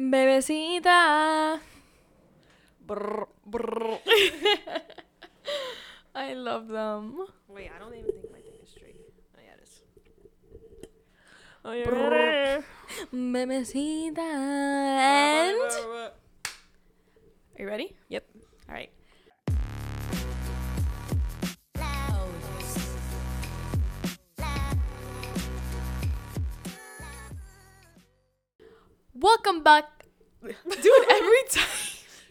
Bebecita. Brr, brr. I love them. Wait, I don't even think my thing is straight. Oh, yeah, it is. Oh, yeah. Brr. Bebecita. And... Are you ready? Yep. All right. Welcome back. Dude, every time.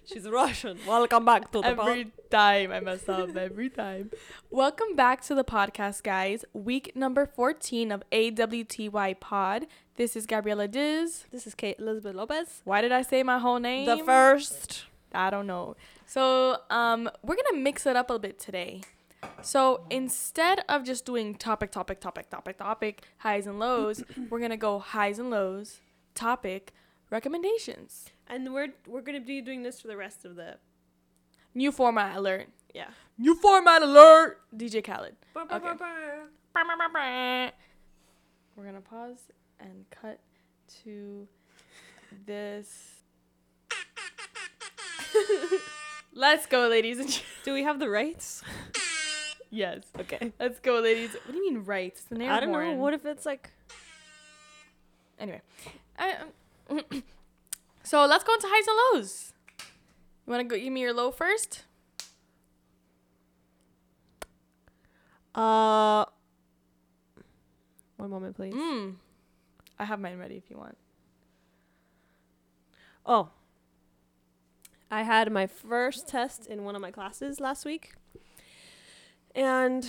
She's Russian. Welcome back to the podcast. Every time I mess up. Every time. Welcome back to the podcast, guys. Week number 14 of AWTY Pod. This is Gabriela Diz. This is Kate Elizabeth Lopez. Why did I say my whole name? The first. I don't know. So we're going to mix it up a bit today. So instead of just doing topic, highs and lows, we're going to go highs and lows, topic, recommendations. And we're going to be doing this for the rest of the... New format alert. Yeah. New format alert! DJ Khaled. Okay. We're going to pause and cut to this... Let's go, ladies and gentlemen. Do we have the rights? Yes. Okay. Let's go, ladies. What do you mean rights? The I don't know. What if it's like... Anyway. So let's go into highs and lows. You want to give me your low first? One moment, please. I have mine ready if you want. Oh. I had my first test in one of my classes last week, and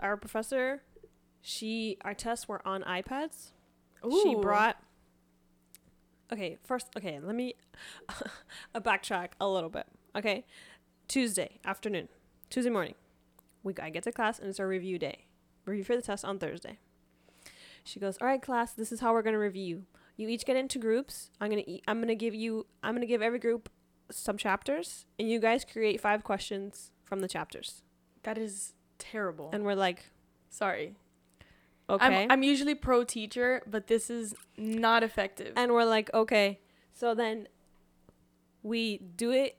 our professor, our tests were on iPads. Ooh. She brought... Okay, let me backtrack a little bit. Okay, Tuesday morning, I get to class, and it's our review day. Review for the test on Thursday. She goes, all right, class, this is how we're going to review. You each get into groups. I'm going to give every group some chapters, and you guys create 5 questions from the chapters. That is terrible. And we're like, sorry. Okay. I'm usually pro teacher, but this is not effective. And we're like, okay. So then we do it.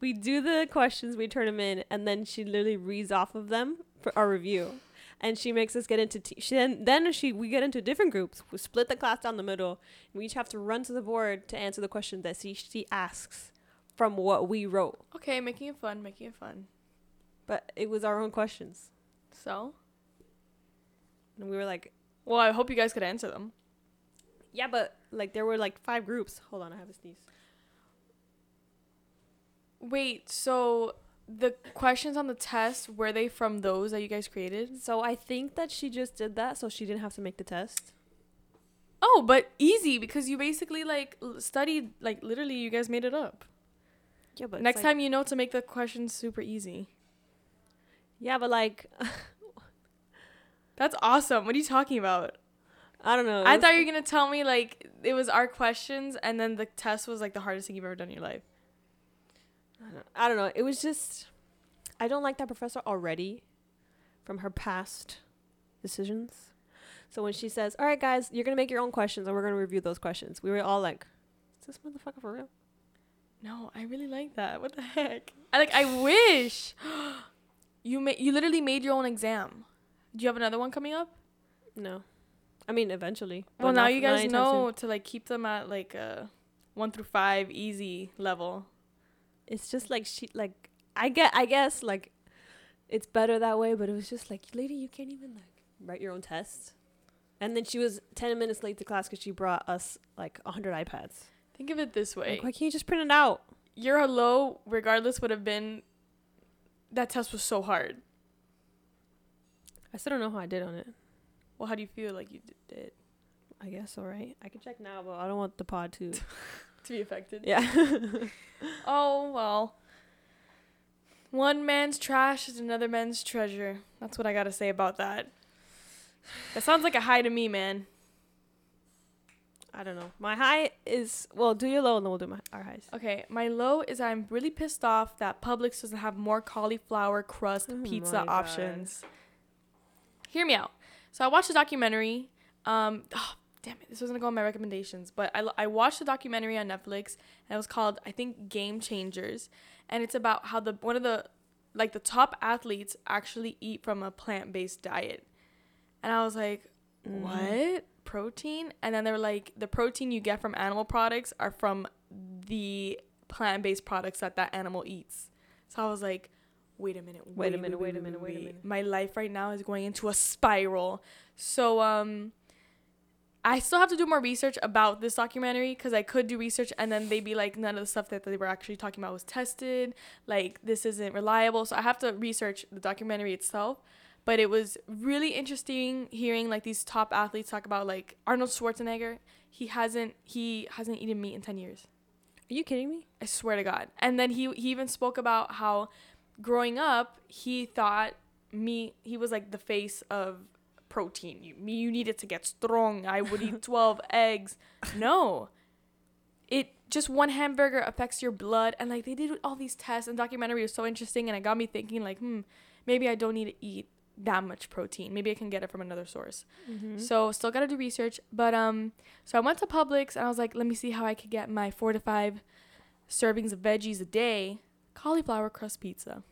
We do the questions, we turn them in, and then she literally reads off of them for our review. And she makes us get into we get into different groups. We split the class down the middle. And we each have to run to the board to answer the question that she asks from what we wrote. Okay, making it fun. But it was our own questions. So? And we were like... Well, I hope you guys could answer them. Yeah, but like there were like 5 groups. Hold on, I have a sneeze. Wait, so... The questions on the test, were they from those that you guys created? So I think that she just did that so she didn't have to make the test. Oh, but easy, because you basically like studied, like literally you guys made it up. Yeah, but next time you know to make the questions super easy. Yeah, but like that's awesome. What are you talking about? I don't know. I thought you were gonna tell me like it was our questions and then the test was like the hardest thing you've ever done in your life. I don't know. It was just, I don't like that professor already from her past decisions. So when she says, all right, guys, you're going to make your own questions and we're going to review those questions. We were all like, is this motherfucker for real? No, I really like that. What the heck? I wish you literally made your own exam. Do you have another one coming up? No. I mean, eventually. Well, now you guys know to like keep them at like a 1 through 5 easy level. It's just like I guess like it's better that way, but it was just like, lady, you can't even like write your own test. And then she was 10 minutes late to class because she brought us like 100 iPads. Think of it this way. Like, why can't you just print it out? Your low, regardless, would have been that test was so hard. I still don't know how I did on it. Well, how do you feel like you did? I guess all right. I can check now, but I don't want the pod to... To be affected. Yeah. Oh, well. One man's trash is another man's treasure. That's what I got to say about that. That sounds like a high to me, man. I don't know. My high is... Well, do your low and then we'll do our highs. Okay. My low is I'm really pissed off that Publix doesn't have more cauliflower crust pizza options. Hear me out. So I watched a documentary. damn it, this wasn't going on my recommendations, but I watched a documentary on Netflix, and it was called, I think, Game Changers, and it's about how the top athletes actually eat from a plant-based diet. And I was like, what? Protein? And then they were like, the protein you get from animal products are from the plant-based products that animal eats. So I was like, wait a minute. My life right now is going into a spiral. So, I still have to do more research about this documentary, because I could do research and then they'd be like, none of the stuff that they were actually talking about was tested. Like, this isn't reliable. So I have to research the documentary itself. But it was really interesting hearing like these top athletes talk about, like, Arnold Schwarzenegger. He hasn't eaten meat in 10 years. Are you kidding me? I swear to God. And then he even spoke about how growing up, he thought meat, he was like the face of protein. You needed to get strong. I would eat 12 eggs. No. It just one hamburger affects your blood. And like they did all these tests, and the documentary was so interesting, and it got me thinking like, maybe I don't need to eat that much protein. Maybe I can get it from another source. Mm-hmm. So still got to do research. But so I went to Publix and I was like, let me see how I could get my 4 to 5 servings of veggies a day. Cauliflower crust pizza.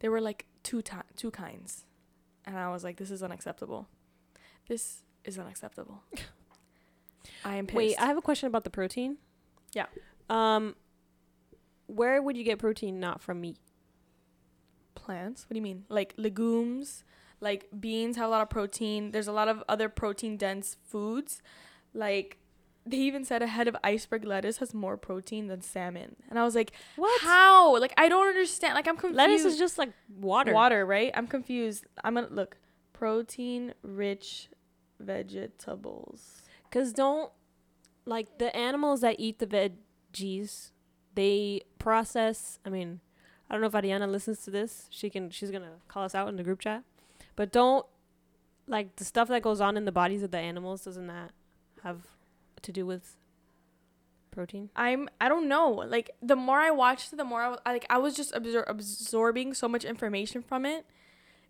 There were like two kinds. And I was like, this is unacceptable. I am pissed. Wait, I have a question about the protein. Yeah. Where would you get protein not from meat? Plants? What do you mean? Like legumes, like beans have a lot of protein. There's a lot of other protein-dense foods. Like, they even said a head of iceberg lettuce has more protein than salmon. And I was like, what? How? Like, I don't understand. Like, I'm confused. Lettuce is just like water. Water, right? I'm confused. I'm going to look. Protein-rich vegetables. Because don't, like, the animals that eat the veggies, they process, I mean, I don't know if Ariana listens to this. She's going to call us out in the group chat. But don't, like, the stuff that goes on in the bodies of the animals, doesn't that have to do with protein? I don't know. Like, the more I watched it, the more I was just absorbing so much information from it.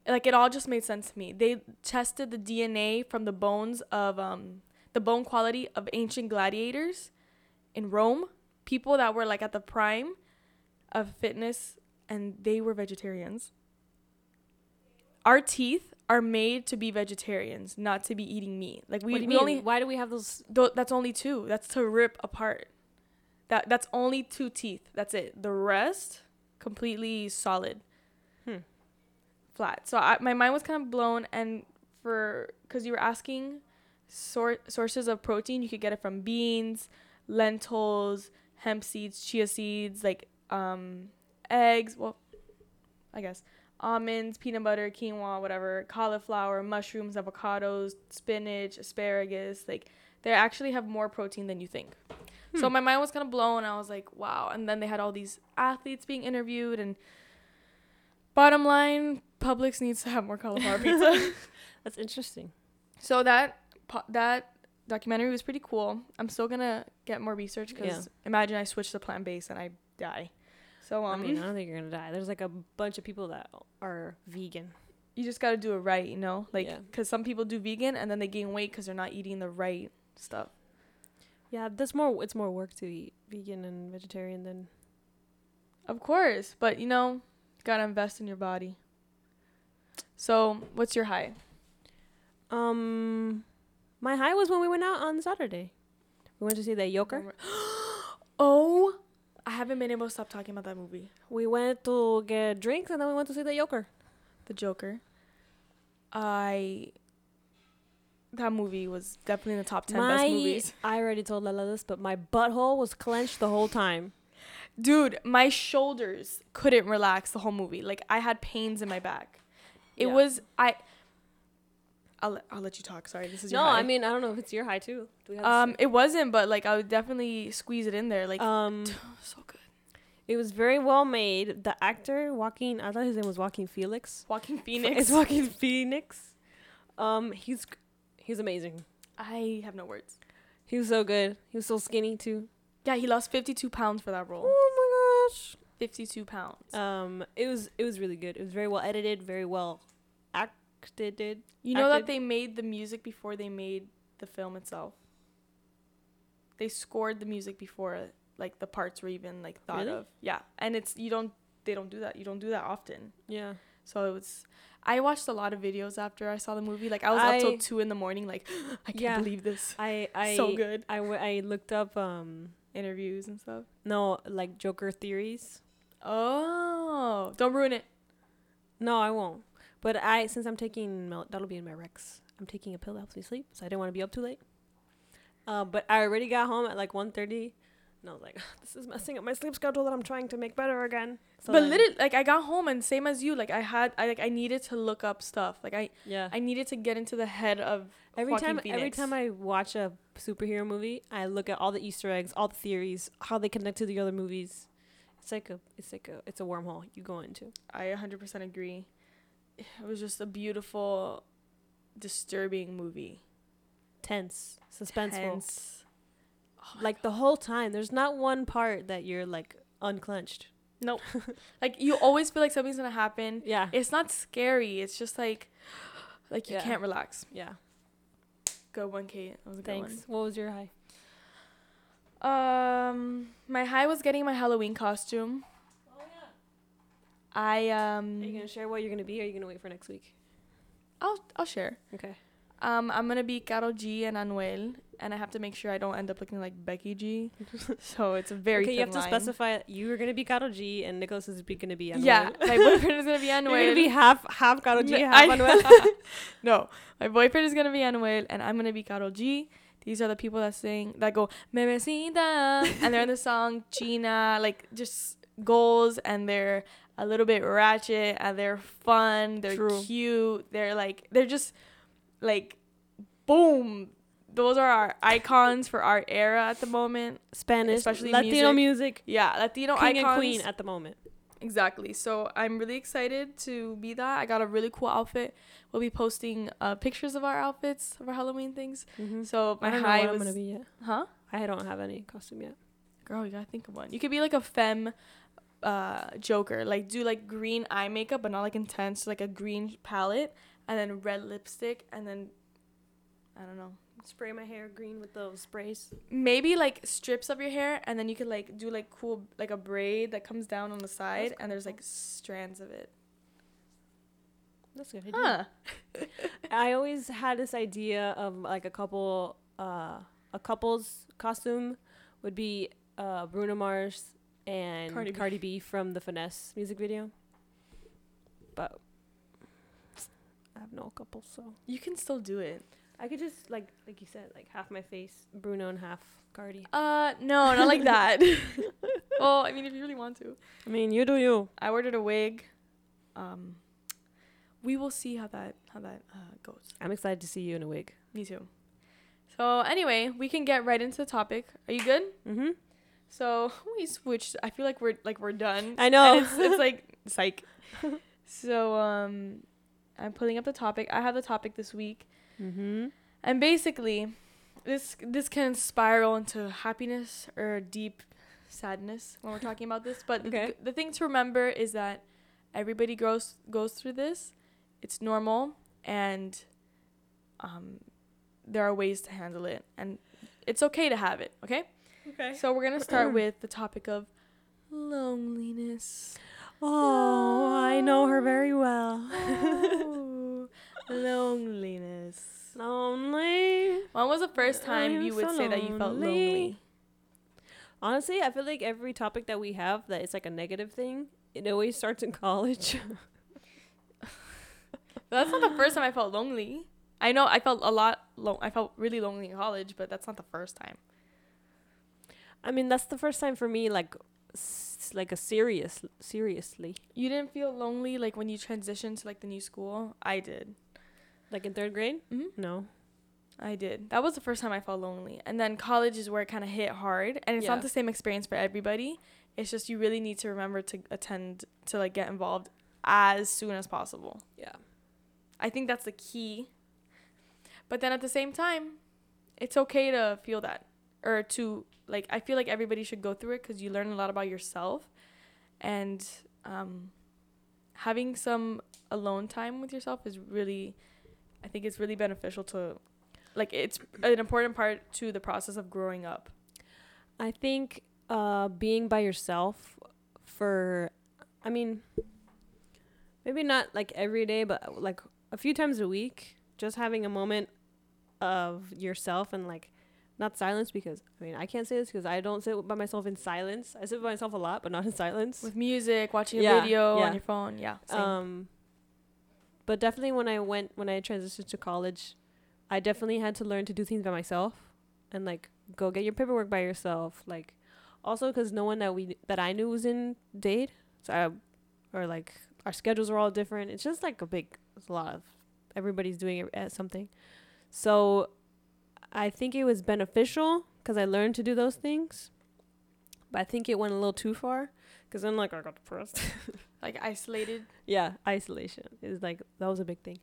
Like, it all just made sense to me. They tested the DNA from the bones of the bone quality of ancient gladiators in Rome, people that were like at the prime of fitness, and they were vegetarians. Our teeth are made to be vegetarians, not to be eating meat. Like, we only, why do we have those? That's only two. That's to rip apart. That's only two teeth. That's it. The rest completely solid, flat. So my mind was kind of blown. And because you were asking sources of protein, you could get it from beans, lentils, hemp seeds, chia seeds, like eggs. Well, I guess. Almonds, peanut butter, quinoa, whatever, cauliflower, mushrooms, avocados, spinach, asparagus. Like, they actually have more protein than you think. So my mind was kind of blown. I was like, wow. And then they had all these athletes being interviewed. And bottom line, Publix needs to have more cauliflower pizza. That's interesting. So that documentary was pretty cool. I'm still going to get more research, because imagine I switch to plant-based and I die. So, I mean, I don't think you're going to die. There's, like, a bunch of people that are vegan. You just got to do it right, you know? Like, because some people do vegan, and then they gain weight because they're not eating the right stuff. Yeah, it's more work to eat vegan and vegetarian than... Of course. But, you know, you got to invest in your body. So, what's your high? My high was when we went out on Saturday. We went to see the Joker. Oh, I haven't been able to stop talking about that movie. We went to get drinks, and then we went to see the Joker. The Joker. That movie was definitely in the top 10 best movies. I already told Lala this, but my butthole was clenched the whole time. Dude, my shoulders couldn't relax the whole movie. Like, I had pains in my back. I'll let you talk. Sorry, this is your high. No, I mean, I don't know if it's your high too. Do we have it wasn't, but like I would definitely squeeze it in there. Like, so good. It was very well made. The actor Joaquin, I thought his name was Joaquin Felix. Joaquin Phoenix. It's Joaquin Phoenix. He's amazing. I have no words. He was so good. He was so skinny too. Yeah, he lost 52 pounds for that role. Oh my gosh, 52 pounds. It was really good. It was very well edited, very well acted. You know that they made the music before they made the film itself. They scored the music before like the parts were even like thought of. Yeah, and it's they don't do that often. Yeah. So it was. I watched a lot of videos after I saw the movie. Like I was up till 2 a.m. Like I can't believe this. I so good. I looked up interviews and stuff. No, like Joker theories. Oh, don't ruin it. No, I won't. But since I'm taking that'll be in my Rex. I'm taking a pill that helps me sleep, so I didn't want to be up too late. But I already got home at like 1:30, and I was like, this is messing up my sleep schedule that I'm trying to make better again. So but literally, like I got home and same as you, like I needed to look up stuff. Like I needed to get into the head of every time I watch a superhero movie, I look at all the Easter eggs, all the theories, how they connect to the other movies. It's a wormhole you go into. I 100% agree. It was just a beautiful, disturbing movie. Tense, suspenseful. Oh like the whole time, there's not one part that you're like unclenched. Nope. Like you always feel like something's gonna happen. Yeah. It's not scary. It's just like you can't relax. Yeah. Good one, Kate. That was a good one. What was your high? My high was getting my Halloween costume. Oh yeah. Are you gonna share what you're gonna be, or are you gonna wait for next week? I'll share. Okay. I'm gonna be Karol G and Anuel, and I have to make sure I don't end up looking like Becky G. So it's a very okay. You have to specify you are gonna be Karol G and Nicholas is gonna be Anuel. Yeah, my boyfriend is gonna be Anuel. You're gonna be half Karol G, half Anuel. No, my boyfriend is gonna be Anuel, and I'm gonna be Karol G. These are the people that sing that go Memecita, and they're in the song China, like just goals, and they're a little bit ratchet, and they're fun, they're cute, they're just. Like, boom. Those are our icons for our era at the moment. Spanish, especially Latino music. Yeah, Latino icons. King and queen at the moment. Exactly. So I'm really excited to be that. I got a really cool outfit. We'll be posting pictures of our outfits, of our Halloween things. Mm-hmm. So my high was... I don't know what I'm going to be yet. Huh? I don't have any costume yet. Girl, you got to think of one. You could be like a femme Joker. Like, do like green eye makeup, but not like intense. Like a green palette. And then red lipstick, and then, I don't know. Spray my hair green with those sprays. Maybe, like, strips of your hair, and then you could, like, do, like, cool, like, a braid that comes down on the side, and there's, like, strands of it. That's a good idea. Huh. I always had this idea of, like, a couple's costume would be Bruno Mars and Cardi B from the Finesse music video. But... I have no couple, so you can still do it. I could just like you said, like half my face Bruno and half Cardi. No, not like that. Well, I mean, if you really want to. I mean, you do you. I ordered a wig. We will see how that goes. I'm excited to see you in a wig. Me too. So anyway, we can get right into the topic. Are you good? Mm-hmm. So we switched. I feel like we're done. I know. And it's like psych. So I'm pulling up the topic. I have the topic this week. Mm-hmm. And basically, this can spiral into happiness or deep sadness when we're talking about this. But okay. the thing to remember is that everybody goes through this. It's normal. And there are ways to handle it. And it's okay to have it. Okay? Okay. So we're going to start with the topic of loneliness. Oh, I know her very well. Oh, loneliness. Lonely. When was the first time you would say that you felt lonely? Honestly, I feel like every topic that we have that is like a negative thing, it always starts in college. That's not the first time I felt lonely. I know I felt I felt really lonely in college, but that's not the first time. I mean, that's the first time for me, like... like a seriously. You didn't feel lonely like when you transitioned to like the new school? I did. Like in third grade? Mm-hmm. No. I did. That was the first time I felt lonely. And then college is where it kind of hit hard. And it's not the same experience for everybody. It's just you really need to remember to attend, to like get involved as soon as possible. Yeah. I think that's the key. But then at the same time, it's okay to feel that. Or to, like, I feel like everybody should go through it because you learn a lot about yourself. And having some alone time with yourself is really, I think it's really beneficial to Like, it's an important part to the process of growing up. I think being by yourself for, I mean, maybe not like every day, but like a few times a week, just having a moment of yourself and like not silence, because I mean, I can't say this because I don't sit by myself in silence. I sit by myself a lot, but not in silence. With music, watching a video on your phone. Yeah. Same. But definitely when I transitioned to college, I definitely had to learn to do things by myself and like go get your paperwork by yourself. Like, also because no one that I knew was in Dade, so or like our schedules were all different. It's just like a lot of everybody's doing something. So I think it was beneficial because I learned to do those things, but I think it went a little too far. Because then, like, I got depressed. Like, isolated? Yeah, isolation. Is like, that was a big thing.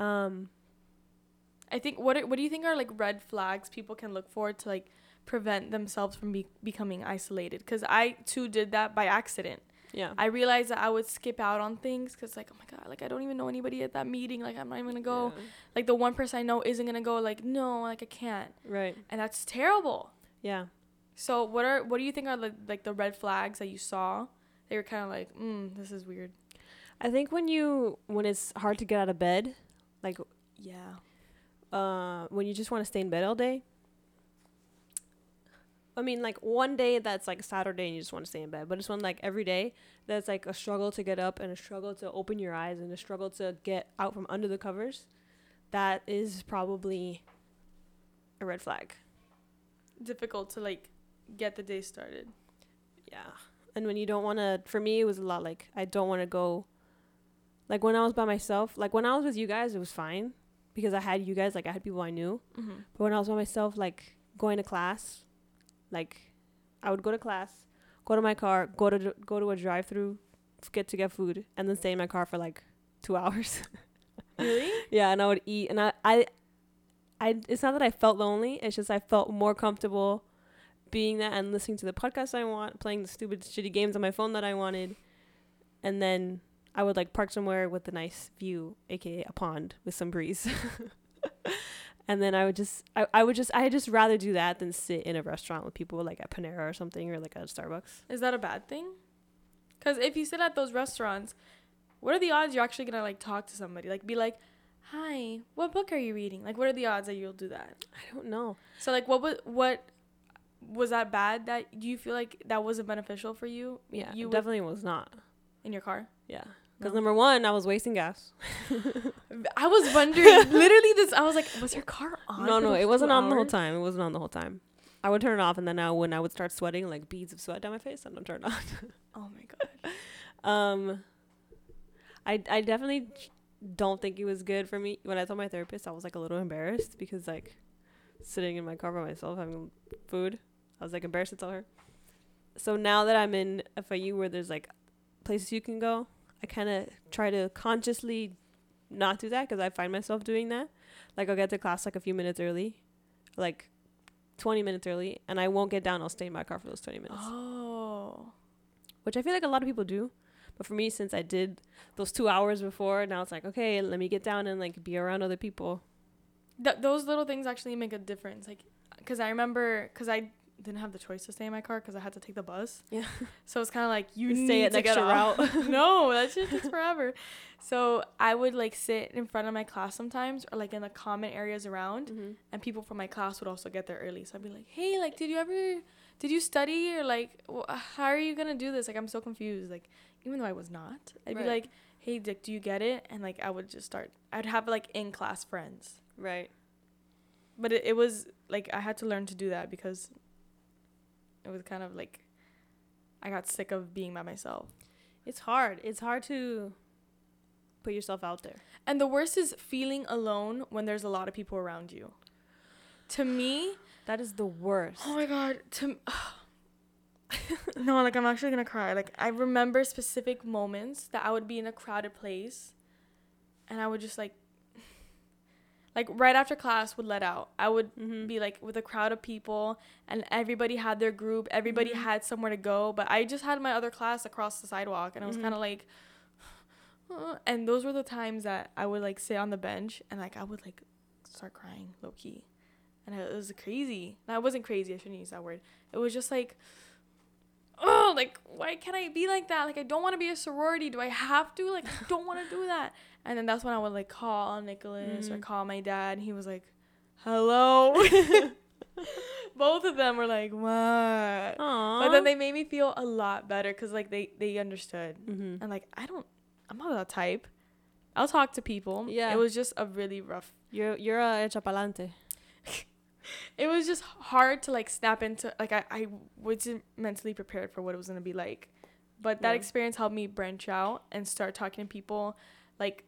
I think, what do you think are, like, red flags people can look for to, like, prevent themselves from becoming isolated? Because I, too, did that by accident. Yeah. I realized that I would skip out on things because, like, oh, my God, like, I don't even know anybody at that meeting. Like, I'm not even going to go. Yeah. Like, the one person I know isn't going to go. Like, no, like, I can't. Right. And that's terrible. Yeah. So what do you think are like the red flags that you saw? They were kind of like, this is weird. I think when it's hard to get out of bed, like when you just want to stay in bed all day. I mean, like one day that's like Saturday and you just want to stay in bed, but it's one like every day that's like a struggle to get up and a struggle to open your eyes and a struggle to get out from under the covers. That is probably a red flag. Difficult to like get the day started. Yeah. And when you don't want to, for me it was a lot like I don't want to go, like when I was by myself, like when I was with you guys it was fine because I had you guys, like I had people I knew. Mm-hmm. But when I was by myself, like going to class, like I would go to class, go to my car, go to a drive-through, get food, and then stay in my car for like 2 hours. Really? Yeah. And I would eat and I it's not that I felt lonely. It's just I felt more comfortable being that and listening to the podcast I want, playing the stupid, shitty games on my phone that I wanted. And then I would, like, park somewhere with a nice view, a.k.a. a pond with some breeze. And then I would just rather do that than sit in a restaurant with people, like, at Panera or something or, like, at Starbucks. Is that a bad thing? Because if you sit at those restaurants, what are the odds you're actually going to, like, talk to somebody? Like, be like, hi, what book are you reading? Like, what are the odds that you'll do that? I don't know. So, like, what was that bad? That do you feel like that wasn't beneficial for you? Yeah, you definitely was not. In your car? Yeah. Because number one, I was wasting gas. I was wondering, literally this, I was like, was your car on? No, it wasn't on the whole time. It wasn't on the whole time. I would turn it off, and then when I would start sweating, like beads of sweat down my face, and I'd turn it on. Oh, my God. I definitely don't think it was good for me. When I told my therapist, I was like a little embarrassed because like sitting in my car by myself having food, I was like embarrassed to tell her. So now that I'm in FIU where there's like places you can go, I kind of try to consciously not do that because I find myself doing that. Like I'll get to class like a few minutes early, like 20 minutes early, and I won't get down. I'll stay in my car for those 20 minutes. Oh, which I feel like a lot of people do. But for me, since I did those 2 hours before, now it's like, okay, let me get down and, like, be around other people. Those little things actually make a difference. Like, because I remember, because I didn't have the choice to stay in my car because I had to take the bus. Yeah. So it's kind of like, you need stay at to get out. No, that shit takes forever. So I would, like, sit in front of my class sometimes or, like, in the common areas around. Mm-hmm. And people from my class would also get there early. So I'd be like, hey, like, did you study? Or, like, how are you going to do this? Like, I'm so confused. Like, even though I was not, I'd be like, hey, Dick, do you get it? And, like, I would just start. I'd have, like, in-class friends. Right. But it was, like, I had to learn to do that because it was kind of, like, I got sick of being by myself. It's hard. It's hard to put yourself out there. And the worst is feeling alone when there's a lot of people around you. To me, that is the worst. Oh, my God. No, like, I'm actually gonna cry. Like, I remember specific moments that I would be in a crowded place and I would just like right after class would let out. I would be like with a crowd of people and everybody had their group, everybody had somewhere to go, but I just had my other class across the sidewalk and I was kind of like and those were the times that I would like sit on the bench and like I would like start crying low key. And it was crazy. No, it wasn't crazy. I shouldn't use that word. It was just like, oh, like, why can't I be like that? Like, I don't want to be a sorority. Do I have to? Like, I don't want to do that. And then that's when I would, like, call Nicholas or call my dad. And he was like, hello. Both of them were like, what? Aww. But then they made me feel a lot better because, like, they understood. Mm-hmm. And, like, I'm not that type. I'll talk to people. Yeah. It was just a really rough. You're a echa pa'lante. It was just hard to, like, snap into, like, I wasn't mentally prepared for what it was going to be like. But that experience helped me branch out and start talking to people. Like,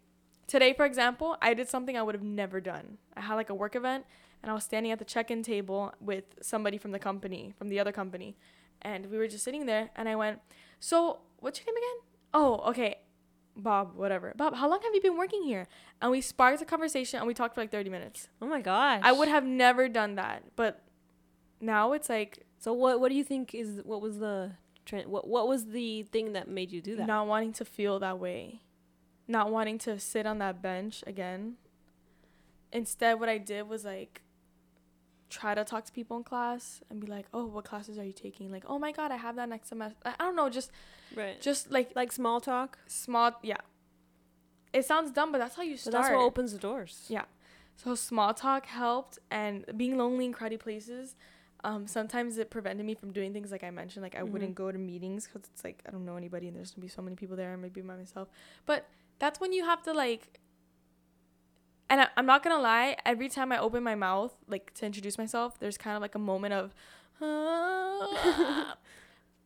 today, for example, I did something I would have never done. I had, like, a work event, and I was standing at the check-in table with somebody from the company, from the other company. And we were just sitting there, and I went, so, what's your name again? Oh, okay, Bob, whatever. Bob, how long have you been working here? And we sparked a conversation, and we talked for, like, 30 minutes. Oh, my gosh. I would have never done that, but now it's, like... So, what do you think is... What was the trend? What was the thing that made you do that? Not wanting to feel that way. Not wanting to sit on that bench again. Instead, what I did was, like, try to talk to people in class and be like, oh, what classes are you taking? Like, oh, my God, I have that next semester. I don't know, just... Right. Just like small talk. Yeah. It sounds dumb, but that's how you start. But that's what opens the doors. Yeah. So small talk helped, and being lonely in crowded places, sometimes it prevented me from doing things like I mentioned. Like I wouldn't go to meetings because it's like I don't know anybody, and there's gonna be so many people there. I might be by myself. But that's when you have to like. And I'm not gonna lie. Every time I open my mouth, like to introduce myself, there's kind of like a moment of.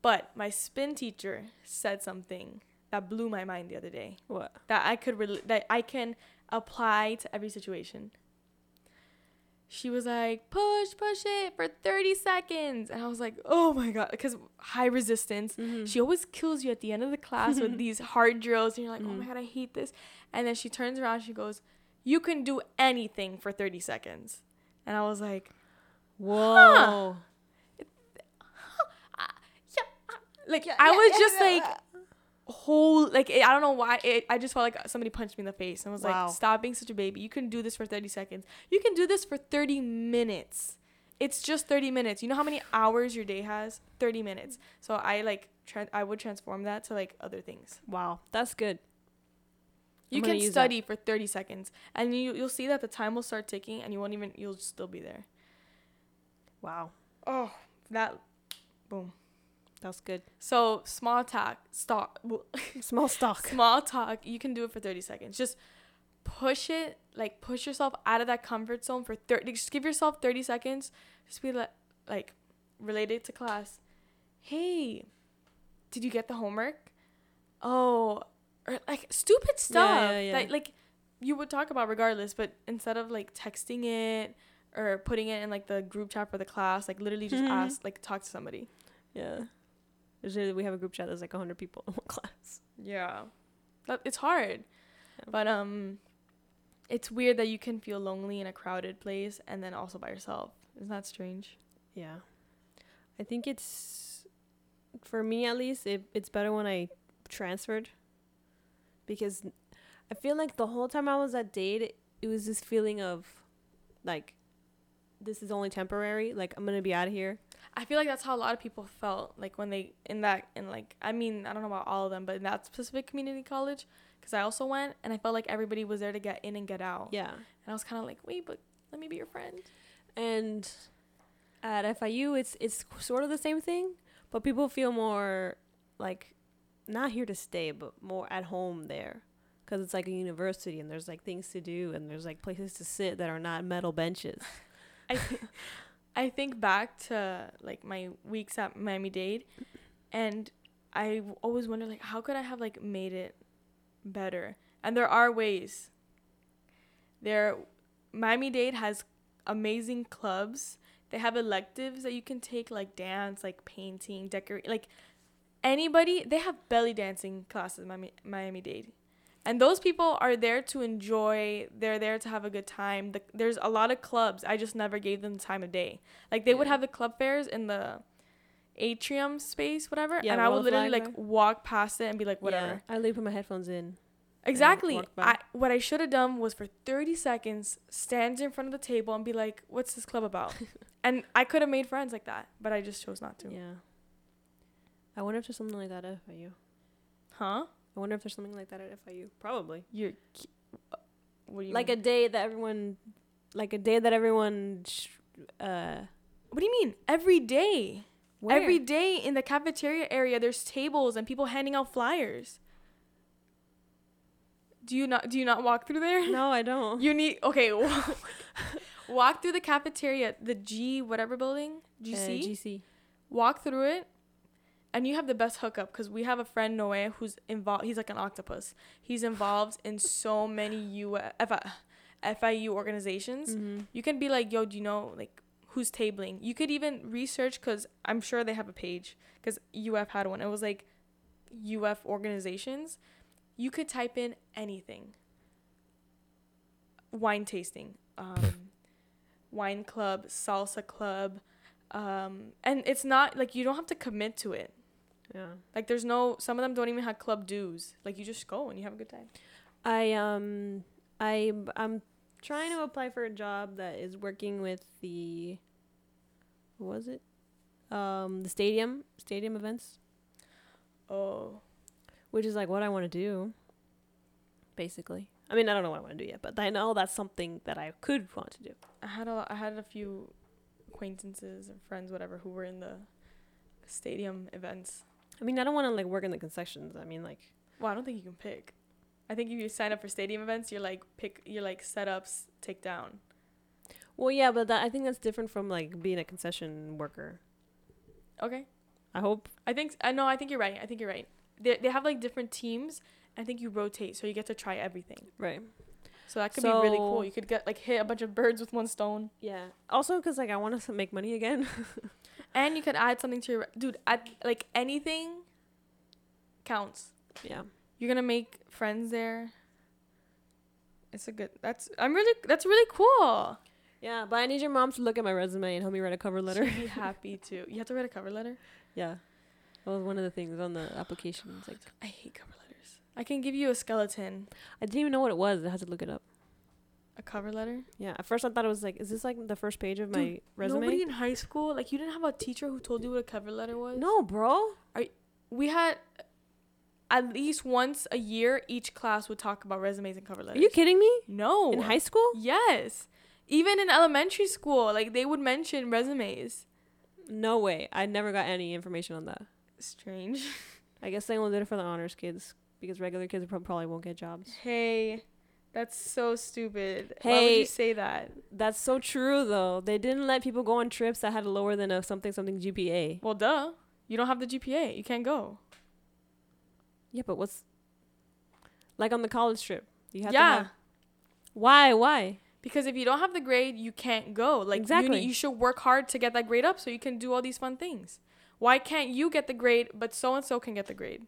But my spin teacher said something that blew my mind the other day. What? That I can apply to every situation. She was like, push it for 30 seconds. And I was like, oh, my God, because high resistance. Mm-hmm. She always kills you at the end of the class with these hard drills. And you're like, oh, my God, I hate this. And then she turns around. She goes, you can do anything for 30 seconds. And I was like, whoa. Huh. Like, yeah, I was I don't know why. I just felt like somebody punched me in the face. And was like, stop being such a baby. You can do this for 30 seconds. You can do this for 30 minutes. It's just 30 minutes. You know how many hours your day has? 30 minutes. So I would transform that to, like, other things. Wow. That's good. You can study for 30 seconds. And you'll see that the time will start ticking and you'll still be there. Wow. Oh, boom. That's good. So small talk. You can do it for 30 seconds. Just push it. Like push yourself out of that comfort zone for 30. Just give yourself 30 seconds. Just be like related to class. Hey, did you get the homework? Oh, or like stupid stuff that like you would talk about regardless. But instead of like texting it or putting it in like the group chat for the class, like literally just ask, like talk to somebody. Yeah. We have a group chat that's like 100 people in one class. Yeah. It's hard. Yeah. But it's weird that you can feel lonely in a crowded place and then also by yourself. Isn't that strange? Yeah. I think it's, for me at least, it's better when I transferred. Because I feel like the whole time I was at Dade, it was this feeling of like, this is only temporary. Like, I'm going to be out of here. I feel like that's how a lot of people felt, like, when they, I don't know about all of them, but in that specific community college, because I also went, and I felt like everybody was there to get in and get out. Yeah. And I was kind of like, wait, but let me be your friend. And at FIU, it's sort of the same thing, but people feel more, like, not here to stay, but more at home there, because it's, like, a university, and there's, like, things to do, and there's, like, places to sit that are not metal benches. I think back to, like, my weeks at Miami-Dade, and I always wonder, like, how could I have, like, made it better? And there are ways. Miami-Dade has amazing clubs. They have electives that you can take, like, dance, like, painting, decorate, like, anybody. They have belly dancing classes in Miami-Dade. And those people are there to enjoy. They're there to have a good time. There's a lot of clubs. I just never gave them the time of day. Like, they would have the club fairs in the atrium space, whatever. Yeah, and I would literally, like, walk past it and be like, whatever. Yeah, I leave my headphones in. Exactly. I What I should have done was for 30 seconds, stand in front of the table and be like, what's this club about? And I could have made friends like that, but I just chose not to. Yeah. I wonder if there's something like that at FIU. Huh? I wonder if there's something like that at FIU. Probably. What do you like mean? What do you mean? Every day. Where? Every day in the cafeteria area, there's tables and people handing out flyers. Do you not walk through there? No, I don't. You need... Okay. Walk through the cafeteria, the G whatever building. GC? GC. Walk through it. And you have the best hookup because we have a friend, Noe, who's involved. He's like an octopus. He's involved in so many FIU organizations. Mm-hmm. You can be like, yo, do you know like who's tabling? You could even research because I'm sure they have a page because UF had one. It was like UF organizations. You could type in anything. Wine tasting, wine club, salsa club. And it's not like you don't have to commit to it. Yeah. Like there's no, some of them don't even have club dues. Like you just go and you have a good time. I'm trying to apply for a job that is working with the, what was it? The stadium events. Oh. Which is like what I want to do. Basically. I mean, I don't know what I want to do yet, but I know that's something that I could want to do. I had a few acquaintances or friends, whatever, who were in the stadium events. I mean, I don't want to like work in the concessions. I mean, like, well, I don't think you can pick. I think if you sign up for stadium events, you're like setups, take down. Well, yeah, but that, I think that's different from like being a concession worker. Okay. I hope. I think you're right. I think you're right. They have like different teams. I think you rotate, so you get to try everything. Right. So that could be really cool. You could get like hit a bunch of birds with one stone. Yeah. Also, because like I want to make money again. And you could add something to your like anything counts. Yeah. You're gonna make friends there. That's really cool. Yeah, but I need your mom to look at my resume and help me write a cover letter. She'd be happy to. You have to write a cover letter? Yeah. That was one of the things on the application. It's like I hate cover letters. I can give you a skeleton. I didn't even know what it was. I had to look it up. A cover letter? Yeah. At first I thought it was like, is this like the first page of my resume? Nobody in high school, like you didn't have a teacher who told you what a cover letter was? No, bro. We had at least once a year, each class would talk about resumes and cover letters. Are you kidding me? No. In high school? Yes. Even in elementary school, like they would mention resumes. No way. I never got any information on that. Strange. I guess they only did it for the honors kids. Because regular kids probably won't get jobs. Hey, that's so stupid. Hey, why would you say that? That's so true, though. They didn't let people go on trips that had lower than a something GPA. Well, duh. You don't have the GPA. You can't go. Yeah, but what's... Like on the college trip. You have to have... Why? Because if you don't have the grade, you can't go. Like, exactly. You should work hard to get that grade up so you can do all these fun things. Why can't you get the grade, but so-and-so can get the grade?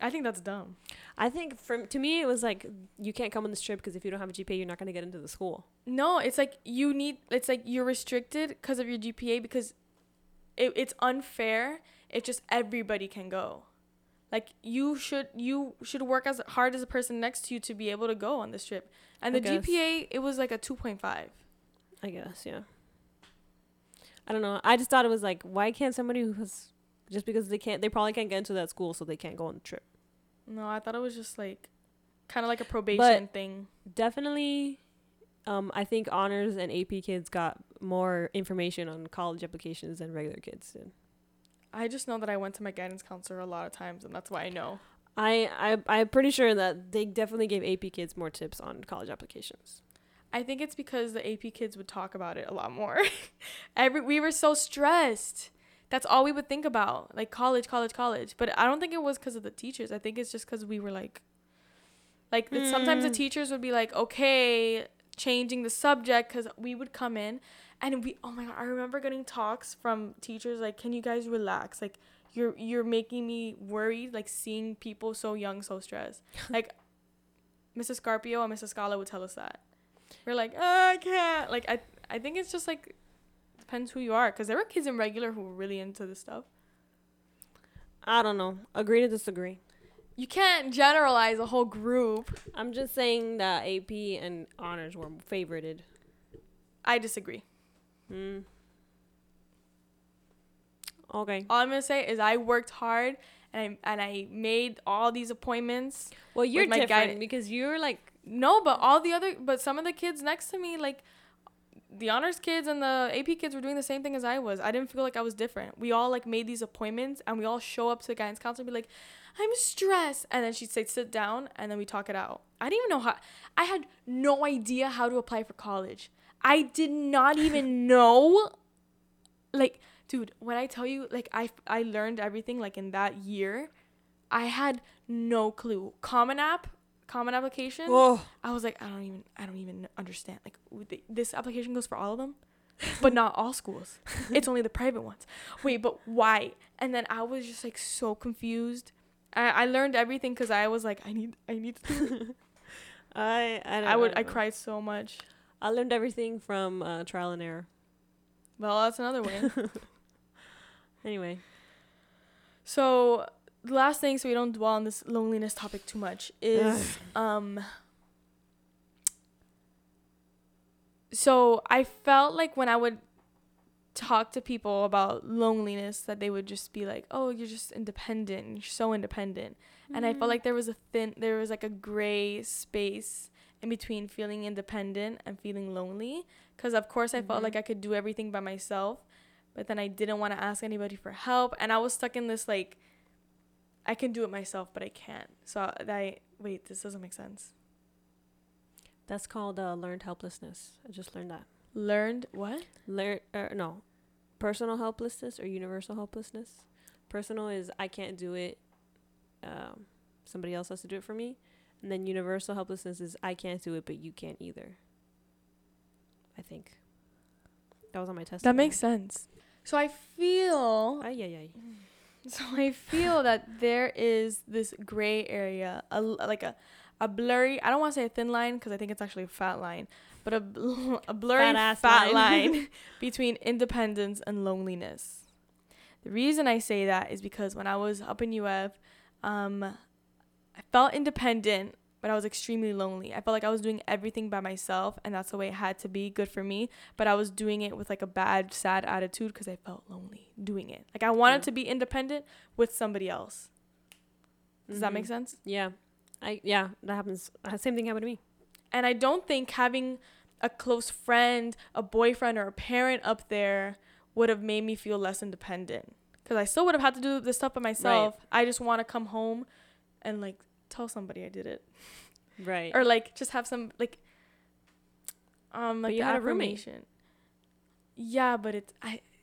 I think that's dumb. I think to me, it was like, you can't come on this trip because if you don't have a GPA, you're not going to get into the school. No, it's like it's like you're restricted because of your GPA because it's unfair. It's just everybody can go. Like you should work as hard as the person next to you to be able to go on this trip. And the GPA, it was like a 2.5. I guess. Yeah. I don't know. I just thought it was like, why can't somebody who has... Just because they probably can't get into that school, so they can't go on the trip. No, I thought it was just like kind of like a probation thing. Definitely, I think honors and AP kids got more information on college applications than regular kids did. I just know that I went to my guidance counselor a lot of times, and that's why I know. I'm pretty sure that they definitely gave AP kids more tips on college applications. I think it's because the AP kids would talk about it a lot more. We were so stressed. That's all we would think about, like college. But I don't think it was because of the teachers. I think it's just because we were like sometimes the teachers would be like, okay, changing the subject because we would come in and oh my God, I remember getting talks from teachers like, can you guys relax? Like you're making me worried, like seeing people so young, so stressed. Like Mrs. Scarpio and Mrs. Scala would tell us that. We're like, oh, I can't. Like I think it's just like, depends who you are, because there were kids in regular who were really into this stuff. I don't know. Agree to disagree. You can't generalize a whole group. I'm just saying that AP and honors were favorited. I disagree. Okay. All I'm going to say is I worked hard and I made all these appointments. Well, you're different because you're like... No, but some of the kids next to me, like the honors kids and the AP kids were doing the same thing as I was. I didn't feel like I was different. We all like made these appointments and we all show up to the guidance counselor and be like, I'm stressed. And then she'd say, sit down. And then we talk it out. I didn't even know how. I had no idea how to apply for college. I did not even know. Like, dude, when I tell you, like, I learned everything, like, in that year, I had no clue. Common application. Whoa. I was like, I don't even understand. Like, this application goes for all of them, but not all schools. It's only the private ones. Wait, but why? And then I was just, like, so confused. I learned everything because I was like, I need to. I cried so much. I learned everything from trial and error. Well, that's another way. Anyway. So, the last thing, so we don't dwell on this loneliness topic too much, is... So, I felt like when I would talk to people about loneliness, that they would just be like, oh, you're just independent. You're so independent. Mm-hmm. And I felt like there was a gray space in between feeling independent and feeling lonely, because of course I felt like I could do everything by myself, but then I didn't want to ask anybody for help, and I was stuck in this like, I can do it myself, but I can't. So this doesn't make sense. That's called learned helplessness. I just learned that. Learned what? Personal helplessness or universal helplessness. Personal is I can't do it. Somebody else has to do it for me. And then universal helplessness is I can't do it, but you can't either. I think. That was on my test. That makes sense. So I feel that there is this gray area, a blurry, I don't want to say a thin line because I think it's actually a fat line, but a blurry fat line between independence and loneliness. The reason I say that is because when I was up in UF, I felt independent, but I was extremely lonely. I felt like I was doing everything by myself, and that's the way it had to be. Good for me. But I was doing it with, like, a bad, sad attitude because I felt lonely doing it. Like, I wanted to be independent with somebody else. Does that make sense? Yeah. That happens. Same thing happened to me. And I don't think having a close friend, a boyfriend, or a parent up there would have made me feel less independent, because I still would have had to do this stuff by myself. Right. I just want to come home and, like, tell somebody I did it, right? Or like just have some like you had a roommate. Yeah, but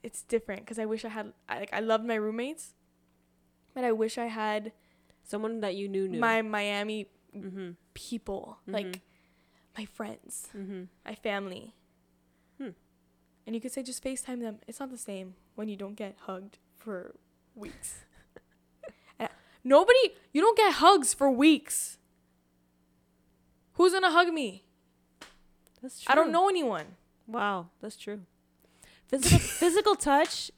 it's different because I wish I had I loved my roommates, but I wish I had someone that you knew my Miami people, like my friends, my family, and you could say just FaceTime them. It's not the same when you don't get hugged for weeks. You don't get hugs for weeks. Who's going to hug me? That's true. I don't know anyone. Wow, that's true. Physical touch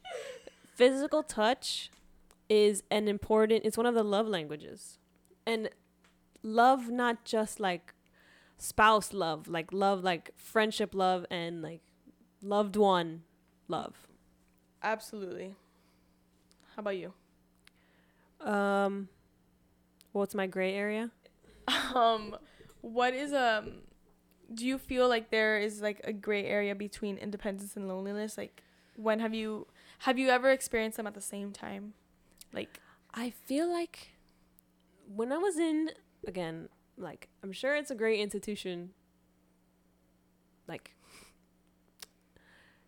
is an important, it's one of the love languages. And love, not just like spouse love, like friendship love and like loved one love. Absolutely. How about you? What's my gray area? What is do you feel like there is like a gray area between independence and loneliness? Like, when have you ever experienced them at the same time? Like, I feel like when I was in, again, like, I'm sure it's a great institution. Like,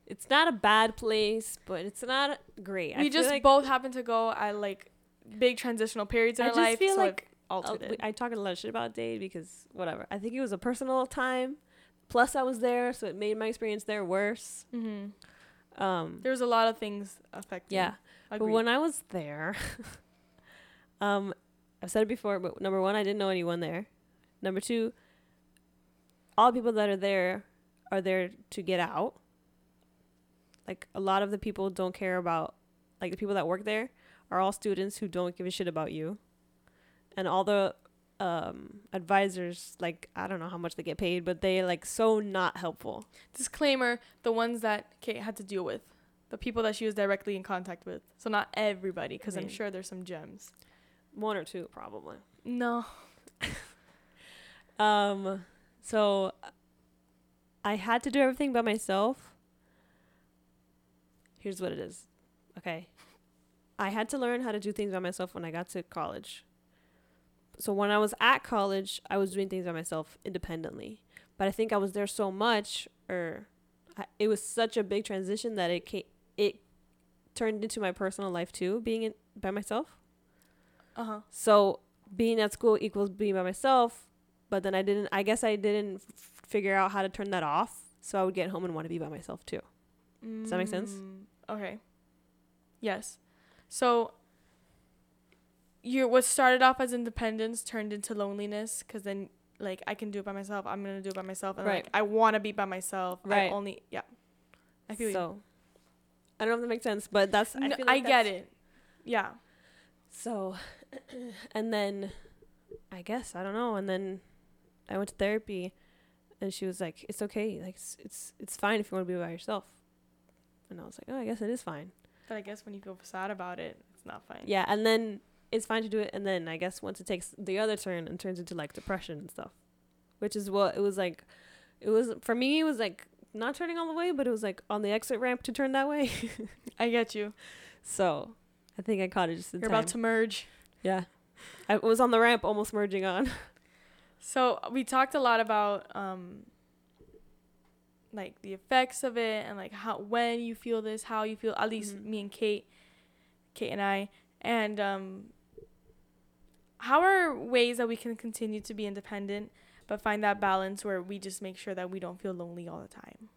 it's not a bad place, but it's not great. We just like both happened to go at like big transitional periods in our life. I just feel like I talk a lot of shit about Dade because whatever. I think it was a personal time. Plus, I was there, so it made my experience there worse. Mm-hmm. There was a lot of things affecting. Yeah, agreed. But when I was there, I've said it before, but number one, I didn't know anyone there. Number two, all people that are there to get out. Like, a lot of the people don't care about, like, the people that work there are all students who don't give a shit about you. and all the advisors, like, I don't know how much they get paid, but they like so not helpful. Disclaimer, the ones that Kate had to deal with, the people that she was directly in contact with. So not everybody, because I'm sure there's some gems. One or two, probably. No. So I had to do everything by myself. Here's what it is. Okay. I had to learn how to do things by myself when I got to college. So when I was at college, I was doing things by myself independently. But I think I was there so much, it was such a big transition that it turned into my personal life too, being by myself. Uh-huh. So being at school equals being by myself, but then I guess I didn't figure out how to turn that off, so I would get home and want to be by myself too. Does that make sense? Okay. Yes. So what started off as independence turned into loneliness, because then, like, I can do it by myself. I'm going to do it by myself. And, right. Like, I want to be by myself. Right. I feel so. You. I don't know if that makes sense, but that's... No, I feel like I get it. Yeah. So, and then, I guess, I don't know. And then I went to therapy, and she was like, it's okay. Like, it's fine if you want to be by yourself. And I was like, oh, I guess it is fine. But I guess when you go sad about it, it's not fine. Yeah, and then... It's fine to do it, and then I guess once it takes the other turn and turns into like depression and stuff, which is what it was like. It was, for me, it was like not turning all the way, but it was like on the exit ramp to turn that way. I get you. So I think I caught it just in time. You're about to merge. Yeah, I was on the ramp, almost merging on. So we talked a lot about like the effects of it, and like when you feel this, how you feel. At least me and Kate and I, and how are ways that we can continue to be independent but find that balance where we just make sure that we don't feel lonely all the time?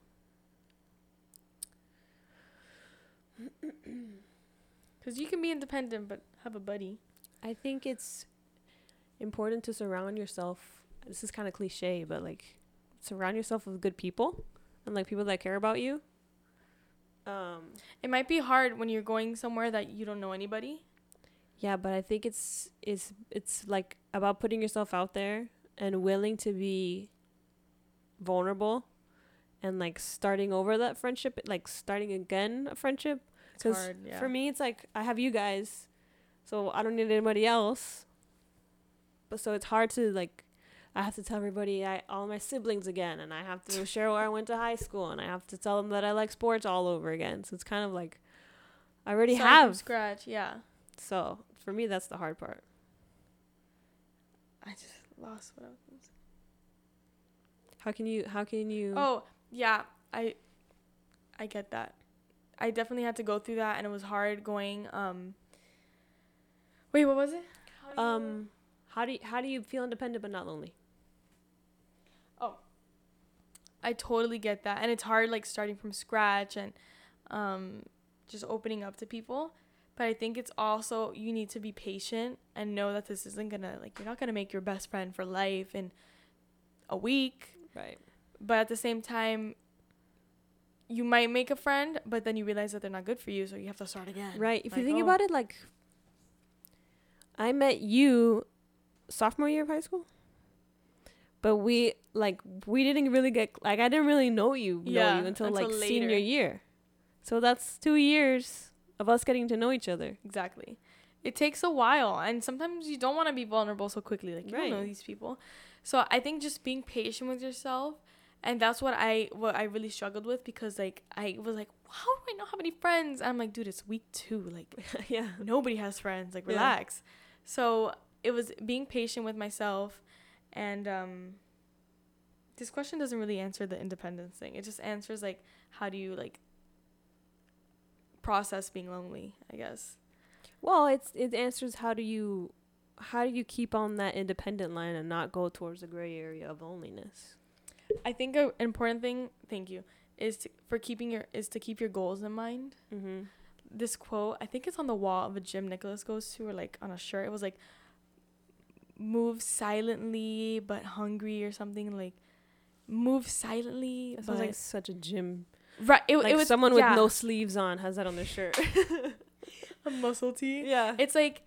Because you can be independent but have a buddy. I think it's important to surround yourself. This is kind of cliche, but like surround yourself with good people and like people that care about you. It might be hard when you're going somewhere that you don't know anybody. Yeah, but I think it's like about putting yourself out there and willing to be vulnerable and like starting over that friendship, like starting again a friendship. Because yeah. For me, it's like I have you guys, so I don't need anybody else. But so it's hard to like, I have to tell everybody all my siblings again, and I have to share where I went to high school, and I have to tell them that I like sports all over again. So it's kind of like I already have from scratch, yeah. So, for me, that's the hard part. I just lost what I was going to say. How can you... Oh, yeah. I get that. I definitely had to go through that, and it was hard going... Wait, what was it? How do you feel independent but not lonely? Oh. I totally get that. And it's hard, like, starting from scratch and just opening up to people. But I think it's also, you need to be patient and know that this isn't going to, like, you're not going to make your best friend for life in a week. Right. But at the same time, you might make a friend, but then you realize that they're not good for you, so you have to start again. Right. If you think about it, like, I met you sophomore year of high school. But we didn't really get, like, I didn't really know you until like later. Senior year. So that's 2 years. Of us getting to know each other. Exactly. It takes a while, and sometimes you don't want to be vulnerable so quickly, like you don't know these people. So I think just being patient with yourself, and that's what I really struggled with, because like I was like, how do I not have any friends? And I'm like, dude, it's week 2, like yeah, nobody has friends, like relax. So it was being patient with myself, and this question doesn't really answer the independence thing. It just answers like, how do you like process being lonely, I guess. Well, it answers how do you keep on that independent line and not go towards the gray area of loneliness. I think an important thing, thank you, is to keep your goals in mind. Mm-hmm. This quote, I think it's on the wall of a gym Nicholas goes to, or like on a shirt. It was like, move silently but hungry, or something like, move silently. That sounds like such a gym. Right, it was someone with no sleeves on has that on their shirt. A muscle tee. Yeah, it's like,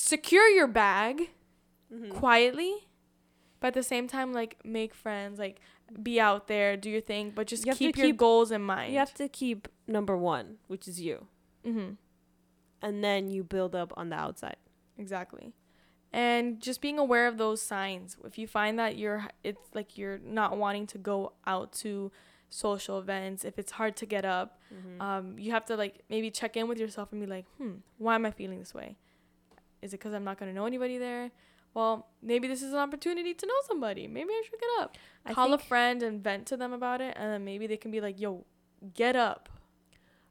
secure your bag quietly, but at the same time, like, make friends, like, be out there, do your thing, but just keep your goals in mind. You have to keep number one, which is you. Mm-hmm. And then you build up on the outside. Exactly. And just being aware of those signs. If you find that you're not wanting to go out to social events, if it's hard to get up, you have to, like, maybe check in with yourself and be like, why am I feeling this way? Is it because I'm not going to know anybody there? Well, maybe this is an opportunity to know somebody. Maybe I should get up. Call a friend and vent to them about it, and then maybe they can be like, yo, get up.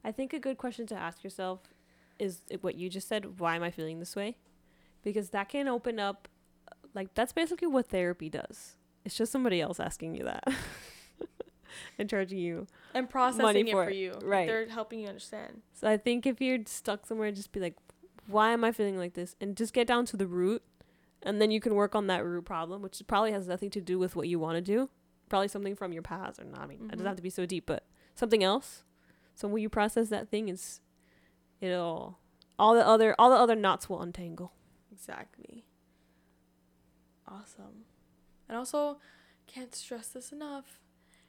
I think a good question to ask yourself is what you just said, why am I feeling this way? Because that can open up, like, that's basically what therapy does. It's just somebody else asking you that and charging you and processing it for you. Right. They're helping you understand. So I think if you're stuck somewhere, just be like, why am I feeling like this? And just get down to the root. And then you can work on that root problem, which probably has nothing to do with what you want to do. Probably something from your past, or not. I mean, it doesn't have to be so deep, but something else. So when you process that thing, it'll all the other knots will untangle. Exactly. Awesome. And also, can't stress this enough.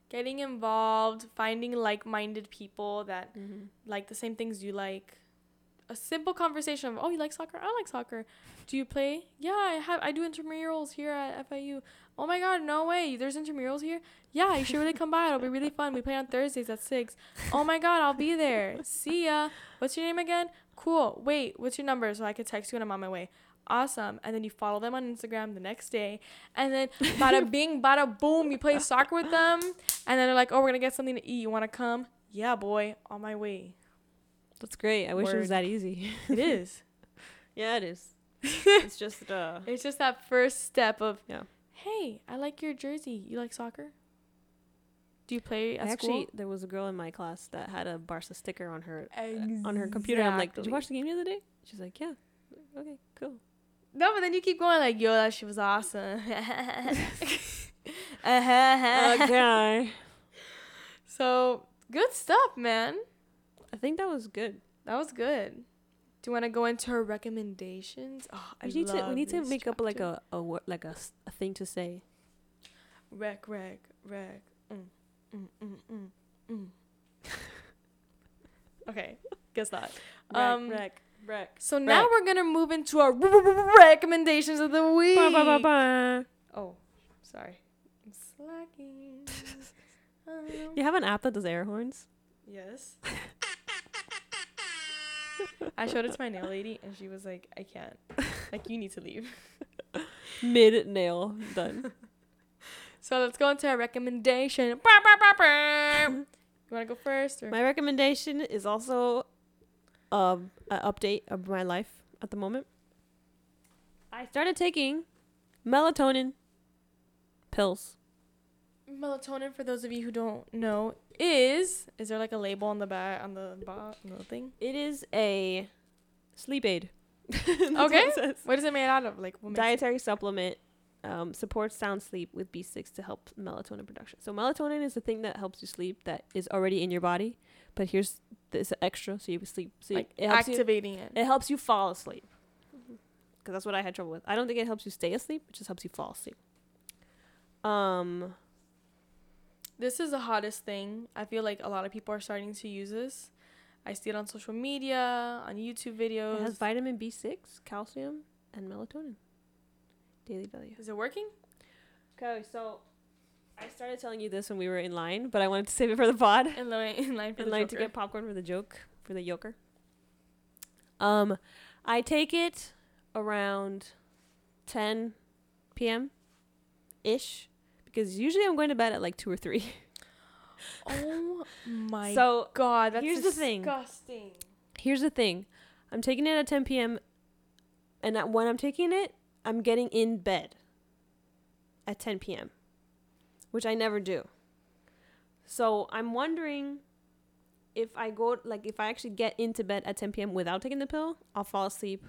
Getting involved, finding like-minded people that like the same things you like. A simple conversation of, oh, you like soccer? I like soccer. Do you play? Yeah, I do intramurals here at FIU. Oh my God, no way. There's intramurals here? Yeah, you should really come by. It'll be really fun. We play on Thursdays at 6. Oh my God, I'll be there. See ya. What's your name again? Cool. Wait, what's your number so I could text you when I'm on my way? Awesome. And then you follow them on Instagram the next day, and then bada bing, bada boom, you play soccer with them, and then they're like, oh, we're gonna get something to eat. You wanna come? Yeah, boy, on my way. That's great. I wish it was that easy. It is. Yeah, it is. It's just that first step of, hey, I like your jersey. You like soccer? Do you play at school? There was a girl in my class that had a Barca sticker on her on her computer. I'm like, did you watch the game the other day? She's like, yeah. Like, okay, cool. No, but then you keep going like, yo, that shit was awesome. Okay. So, good stuff, man. I think that was good. Do you want to go into her recommendations? Oh, we need to make chapter up like a thing to say. Rec. Okay, guess not. Rec. So now we're gonna move into our recommendations of the week. Oh, sorry, I'm slacking. You have an app that does air horns? Yes. I showed it to my nail lady, and she was like, I can't. Like, you need to leave. Mid-nail done. So let's go into our recommendation. You want to go first? Or? My recommendation is also an update of my life at the moment. I started taking melatonin pills. Melatonin, for those of you who don't know, is there like a label on the back, on the thing? It is a sleep aid. Okay. What is it made out of? Like, what dietary supplement, supports sound sleep with B6 to help melatonin production. So melatonin is the thing that helps you sleep that is already in your body, but here's this extra so you sleep. So like it helps you fall asleep. Because that's what I had trouble with. I don't think it helps you stay asleep. It just helps you fall asleep. This is the hottest thing. I feel like a lot of people are starting to use this. I see it on social media, on YouTube videos. It has vitamin B6, calcium, and melatonin. Daily value. Is it working? Okay, so I started telling you this when we were in line, but I wanted to save it for the pod. In line to get popcorn for the Joker. I take it around 10 p.m. ish. Because usually I'm going to bed at like 2 or 3. Oh my God, that's disgusting. Here's the thing. I'm taking it at 10 p.m. And when I'm taking it, I'm getting in bed at 10 p.m., which I never do. So I'm wondering if I actually get into bed at 10 p.m. without taking the pill, I'll fall asleep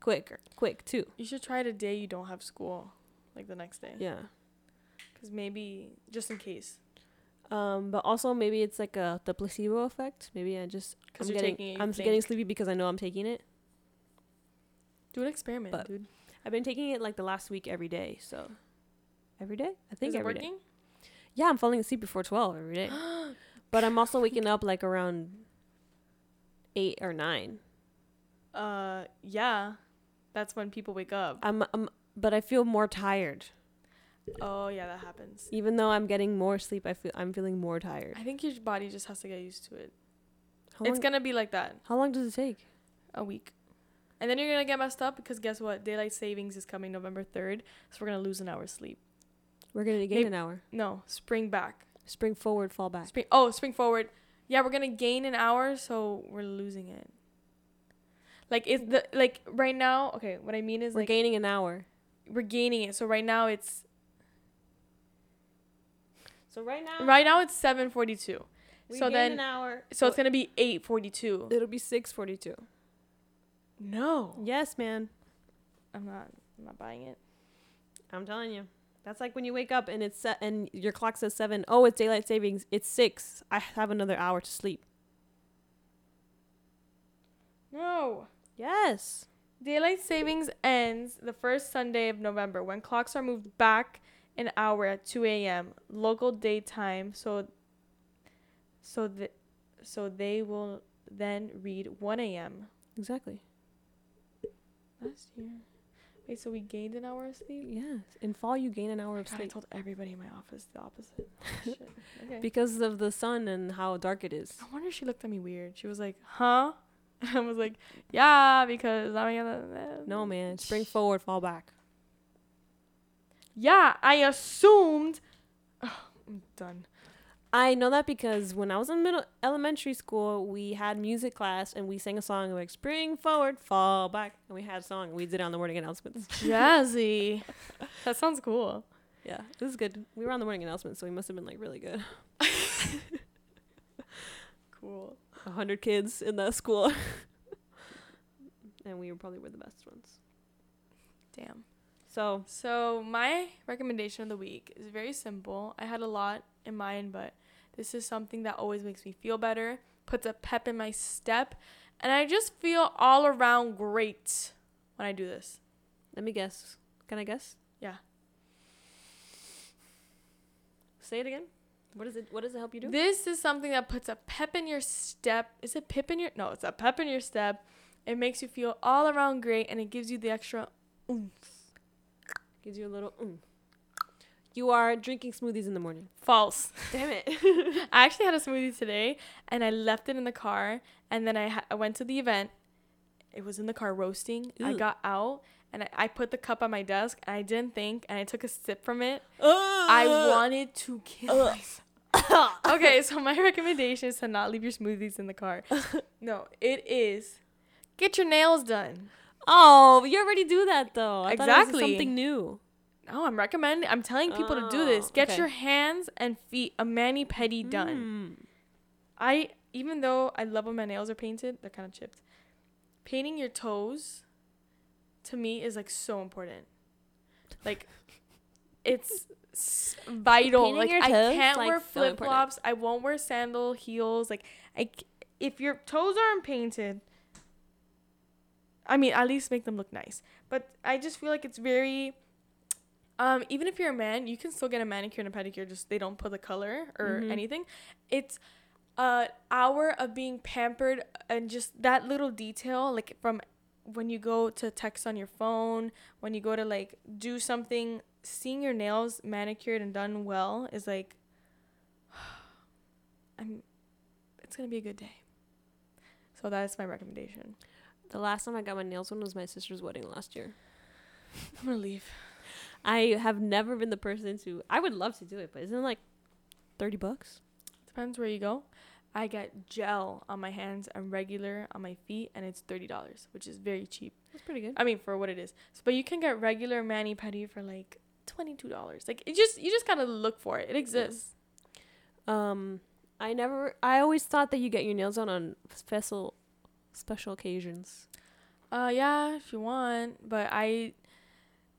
quick too. You should try it a day you don't have school, like the next day. Yeah. Maybe just in case, but also maybe it's like the placebo effect. Maybe I'm just getting sleepy because I know I'm taking it. Do an experiment, but dude. I've been taking it like the last week every day. So every day? I think every day. Is it working? Yeah, I'm falling asleep before 12 every day. But I'm also waking up like around 8 or 9. Yeah. That's when people wake up. But I feel more tired. Oh, yeah, that happens. Even though I'm getting more sleep, I'm feeling more tired. I think your body just has to get used to it. It's going to be like that. How long does it take? A week. And then you're going to get messed up because guess what? Daylight savings is coming November 3rd. So we're going to lose an hour's sleep. We're going to gain an hour. No, spring back. Spring forward, fall back. Spring forward. Yeah, we're going to gain an hour, so we're losing it. Like, it's like right now, okay, what I mean is we're like gaining an hour. We're gaining it. So right now it's. So right now it's 7:42. We so then an hour. So it's going to be 8:42. It'll be 6:42. No. Yes, man. I'm not buying it. I'm telling you. That's like when you wake up and it's and your clock says 7. Oh, it's daylight savings. It's 6. I have another hour to sleep. No. Yes. Daylight savings ends the first Sunday of November when clocks are moved back an hour at 2 a.m. local daytime. So they will then read 1 a.m. Exactly. Last year. Wait, so we gained an hour of sleep? Yes. In fall, you gain an hour of sleep. I told everybody in my office the opposite. Shit. Okay. Because of the sun and how dark it is. I wonder if she looked at me weird. She was like, huh? And I was like, yeah, because I'm gonna... No, man. Spring forward, fall back. Yeah, I assumed... Oh, I'm done. I know that because when I was in elementary school, we had music class and we sang a song like "Spring Forward, Fall Back," and we had a song. We did it on the morning announcements. Jazzy, that sounds cool. Yeah, this is good. We were on the morning announcements, so we must have been like really good. Cool. 100 kids in that school, and we were probably the best ones. Damn. So my recommendation of the week is very simple. I had a lot in mind, but this is something that always makes me feel better, puts a pep in my step, and I just feel all around great when I do this. Let me guess. Can I guess? Yeah. Say it again. What does it help you do? This is something that puts a pep in your step. Is it pep in your... No, it's a pep in your step. It makes you feel all around great, and it gives you the extra oomph. Gives you a little oomph. You are drinking smoothies in the morning. False. Damn it. I actually had a smoothie today, and I left it in the car, and then I went to the event. It was in the car roasting. Ew. I got out, and I put the cup on my desk, and I didn't think, and I took a sip from it. I wanted to kill myself. Okay, so my recommendation is to not leave your smoothies in the car. No, it is get your nails done. Oh, you already do that, though. Exactly. I thought it was something new. No, I'm telling people to do this. Get your hands and feet a mani-pedi done. Even though I love when my nails are painted, they're kind of chipped. Painting your toes, to me, is like so important. Like, it's vital. Painting like your toes, I can't wear flip flops. I won't wear sandal heels. Like, if your toes aren't painted, I mean, at least make them look nice. But I just feel like it's very. Even if you're a man, you can still get a manicure and a pedicure. Just they don't put the color or anything. It's an hour of being pampered and just that little detail, like from when you go to text on your phone, when you go to like do something, seeing your nails manicured and done well is like, it's gonna be a good day. So that's my recommendation. The last time I got my nails done was my sister's wedding last year. I'm gonna leave. I have never been the person to... I would love to do it, but isn't it like $30? Depends where you go. I get gel on my hands and regular on my feet, and it's $30, which is very cheap. That's pretty good. I mean, for what it is. So, but you can get regular mani-pedi for like $22. Like, you just gotta look for it. It exists. Yeah. I always thought that you get your nails done on special occasions. Yeah, if you want, but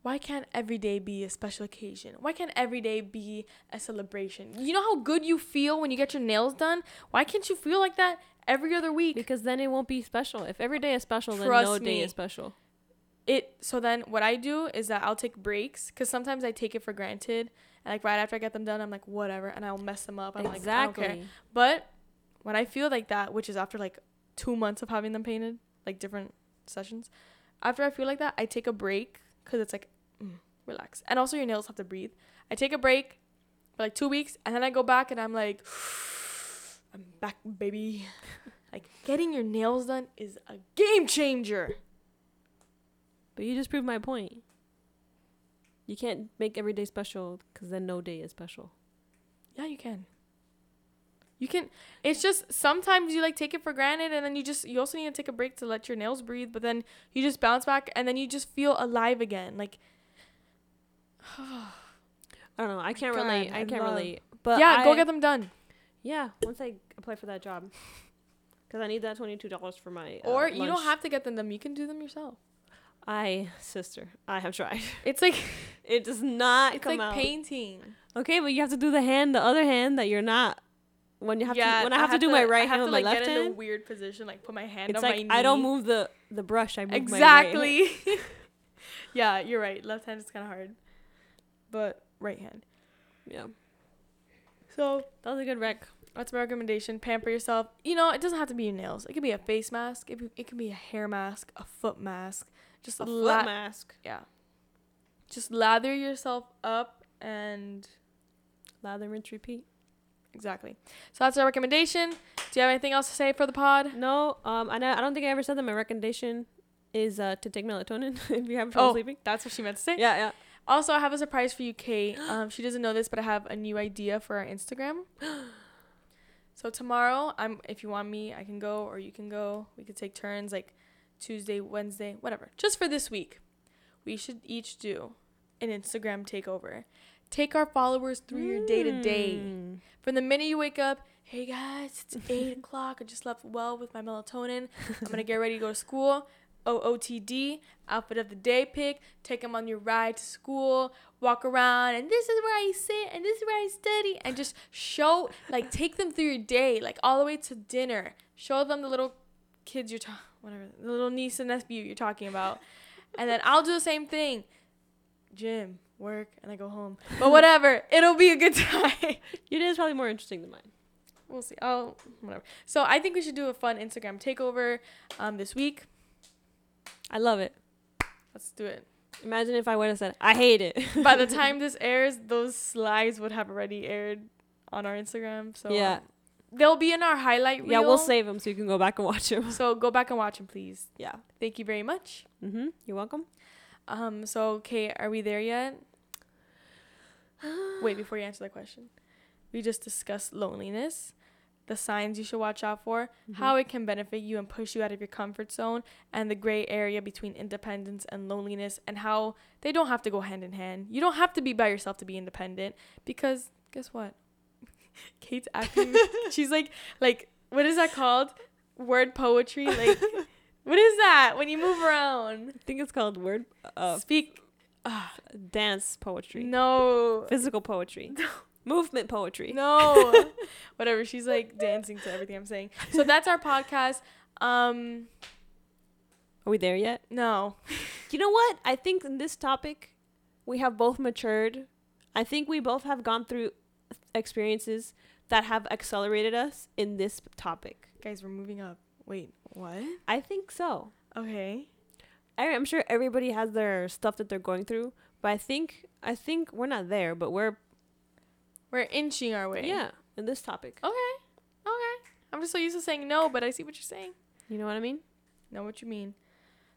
why can't every day be a special occasion? Why can't every day be a celebration? You know how good you feel when you get your nails done? Why can't you feel like that every other week? Because then it won't be special. If every day is special, then no day is special. So then what I do is that I'll take breaks, because sometimes I take it for granted. And, like, right after I get them done, I'm like, whatever. And I'll mess them up. I'm like, I don't care. But when I feel like that, which is after, like, 2 months of having them painted, like, different sessions, after I feel like that, I take a break, because it's like, relax. And also your nails have to breathe. I take a break for, like, 2 weeks. And then I go back and I'm like, I'm back, baby. Like, getting your nails done is a game changer. But you just proved my point. You can't make every day special, because then no day is special. Yeah, you can. You can. It's just sometimes you, like, take it for granted, and then you also need to take a break to let your nails breathe. But then you just bounce back, and then you just feel alive again. Like, I don't know. I can't relate. But yeah, go get them done. Yeah, once I apply for that job, because I need that $22 for my. Or you don't have to get them done. You can do them yourself. I have tried. It's like it does not come out. It's like painting. Okay, but you have to do the other hand that you're not. When I have to do my right hand and my left hand. Get in a weird position, like put my hand on my knee. I don't move the brush. I move my right hand. Yeah, you're right. Left hand is kind of hard, but right hand. Yeah. So that was a good rec. That's my recommendation. Pamper yourself. You know, it doesn't have to be your nails. It could be a face mask. It could be a hair mask, a foot mask. Just a foot mask. Yeah. Just lather yourself up and lather, rinse, repeat. Exactly. So that's our recommendation. Do you have anything else to say for the pod? No. I don't think I ever said that my recommendation is to take melatonin if you have trouble sleeping. That's what she meant to say. Yeah. Also, I have a surprise for you, Kate. She doesn't know this, but I have a new idea for our Instagram. So tomorrow, if you want me, I can go or you can go. We could take turns, like Tuesday, Wednesday, whatever. Just for this week, we should each do an Instagram takeover. Take our followers through your day-to-day. From the minute you wake up, hey guys, it's 8 o'clock. I just slept well with my melatonin. I'm going to get ready to go to school. OOTD, outfit of the day pick. Take them on your ride to school. Walk around, and this is where I sit, and this is where I study. And just show, like, take them through your day, like, all the way to dinner. Show them the little kids the little niece and nephew you're talking about. And then I'll do the same thing. Gym, work, and I go home. But whatever, it'll be a good time. Your day is probably more interesting than mine. We'll see. Whatever. So I think we should do a fun Instagram takeover this week. I love it. Let's do it. Imagine if I would have said, I hate it. By the time this airs, those slides would have already aired on our Instagram. So yeah. They'll be in our highlight reel. Yeah, we'll save them so you can go back and watch them. So go back and watch them, please. Yeah. Thank you very much. Mm-hmm. You're welcome. So, Kate, are we there yet? Wait, before you answer that question. We just discussed loneliness, the signs you should watch out for, how it can benefit you and push you out of your comfort zone, and the gray area between independence and loneliness, and how they don't have to go hand in hand. You don't have to be by yourself to be independent, because guess what? Kate's acting. She's like, what is that called? Word poetry? Like, what is that when you move around? I think it's called word. Speak. Dance poetry. No. Physical poetry. No. Movement poetry. No. Whatever. She's like dancing to everything I'm saying. So that's our podcast. Are we there yet? No. You know what? I think in this topic, we have both matured. I think we both have gone through experiences that have accelerated us in this topic. Guys, we're moving up. Wait, what? I think so. Okay. I'm sure everybody has their stuff that they're going through, but I think we're not there, but we're inching our way. Yeah, in this topic. Okay. I'm just so used to saying no, but I see what you're saying. You know what I mean? Know what you mean.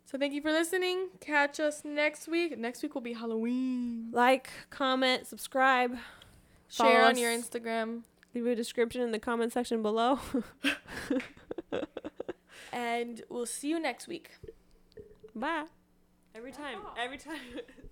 So thank you for listening. Catch us next week. Next week will be Halloween. Like, comment, subscribe. Share on your Instagram. Leave a description in the comment section below. And we'll see you next week. Bye. Every time.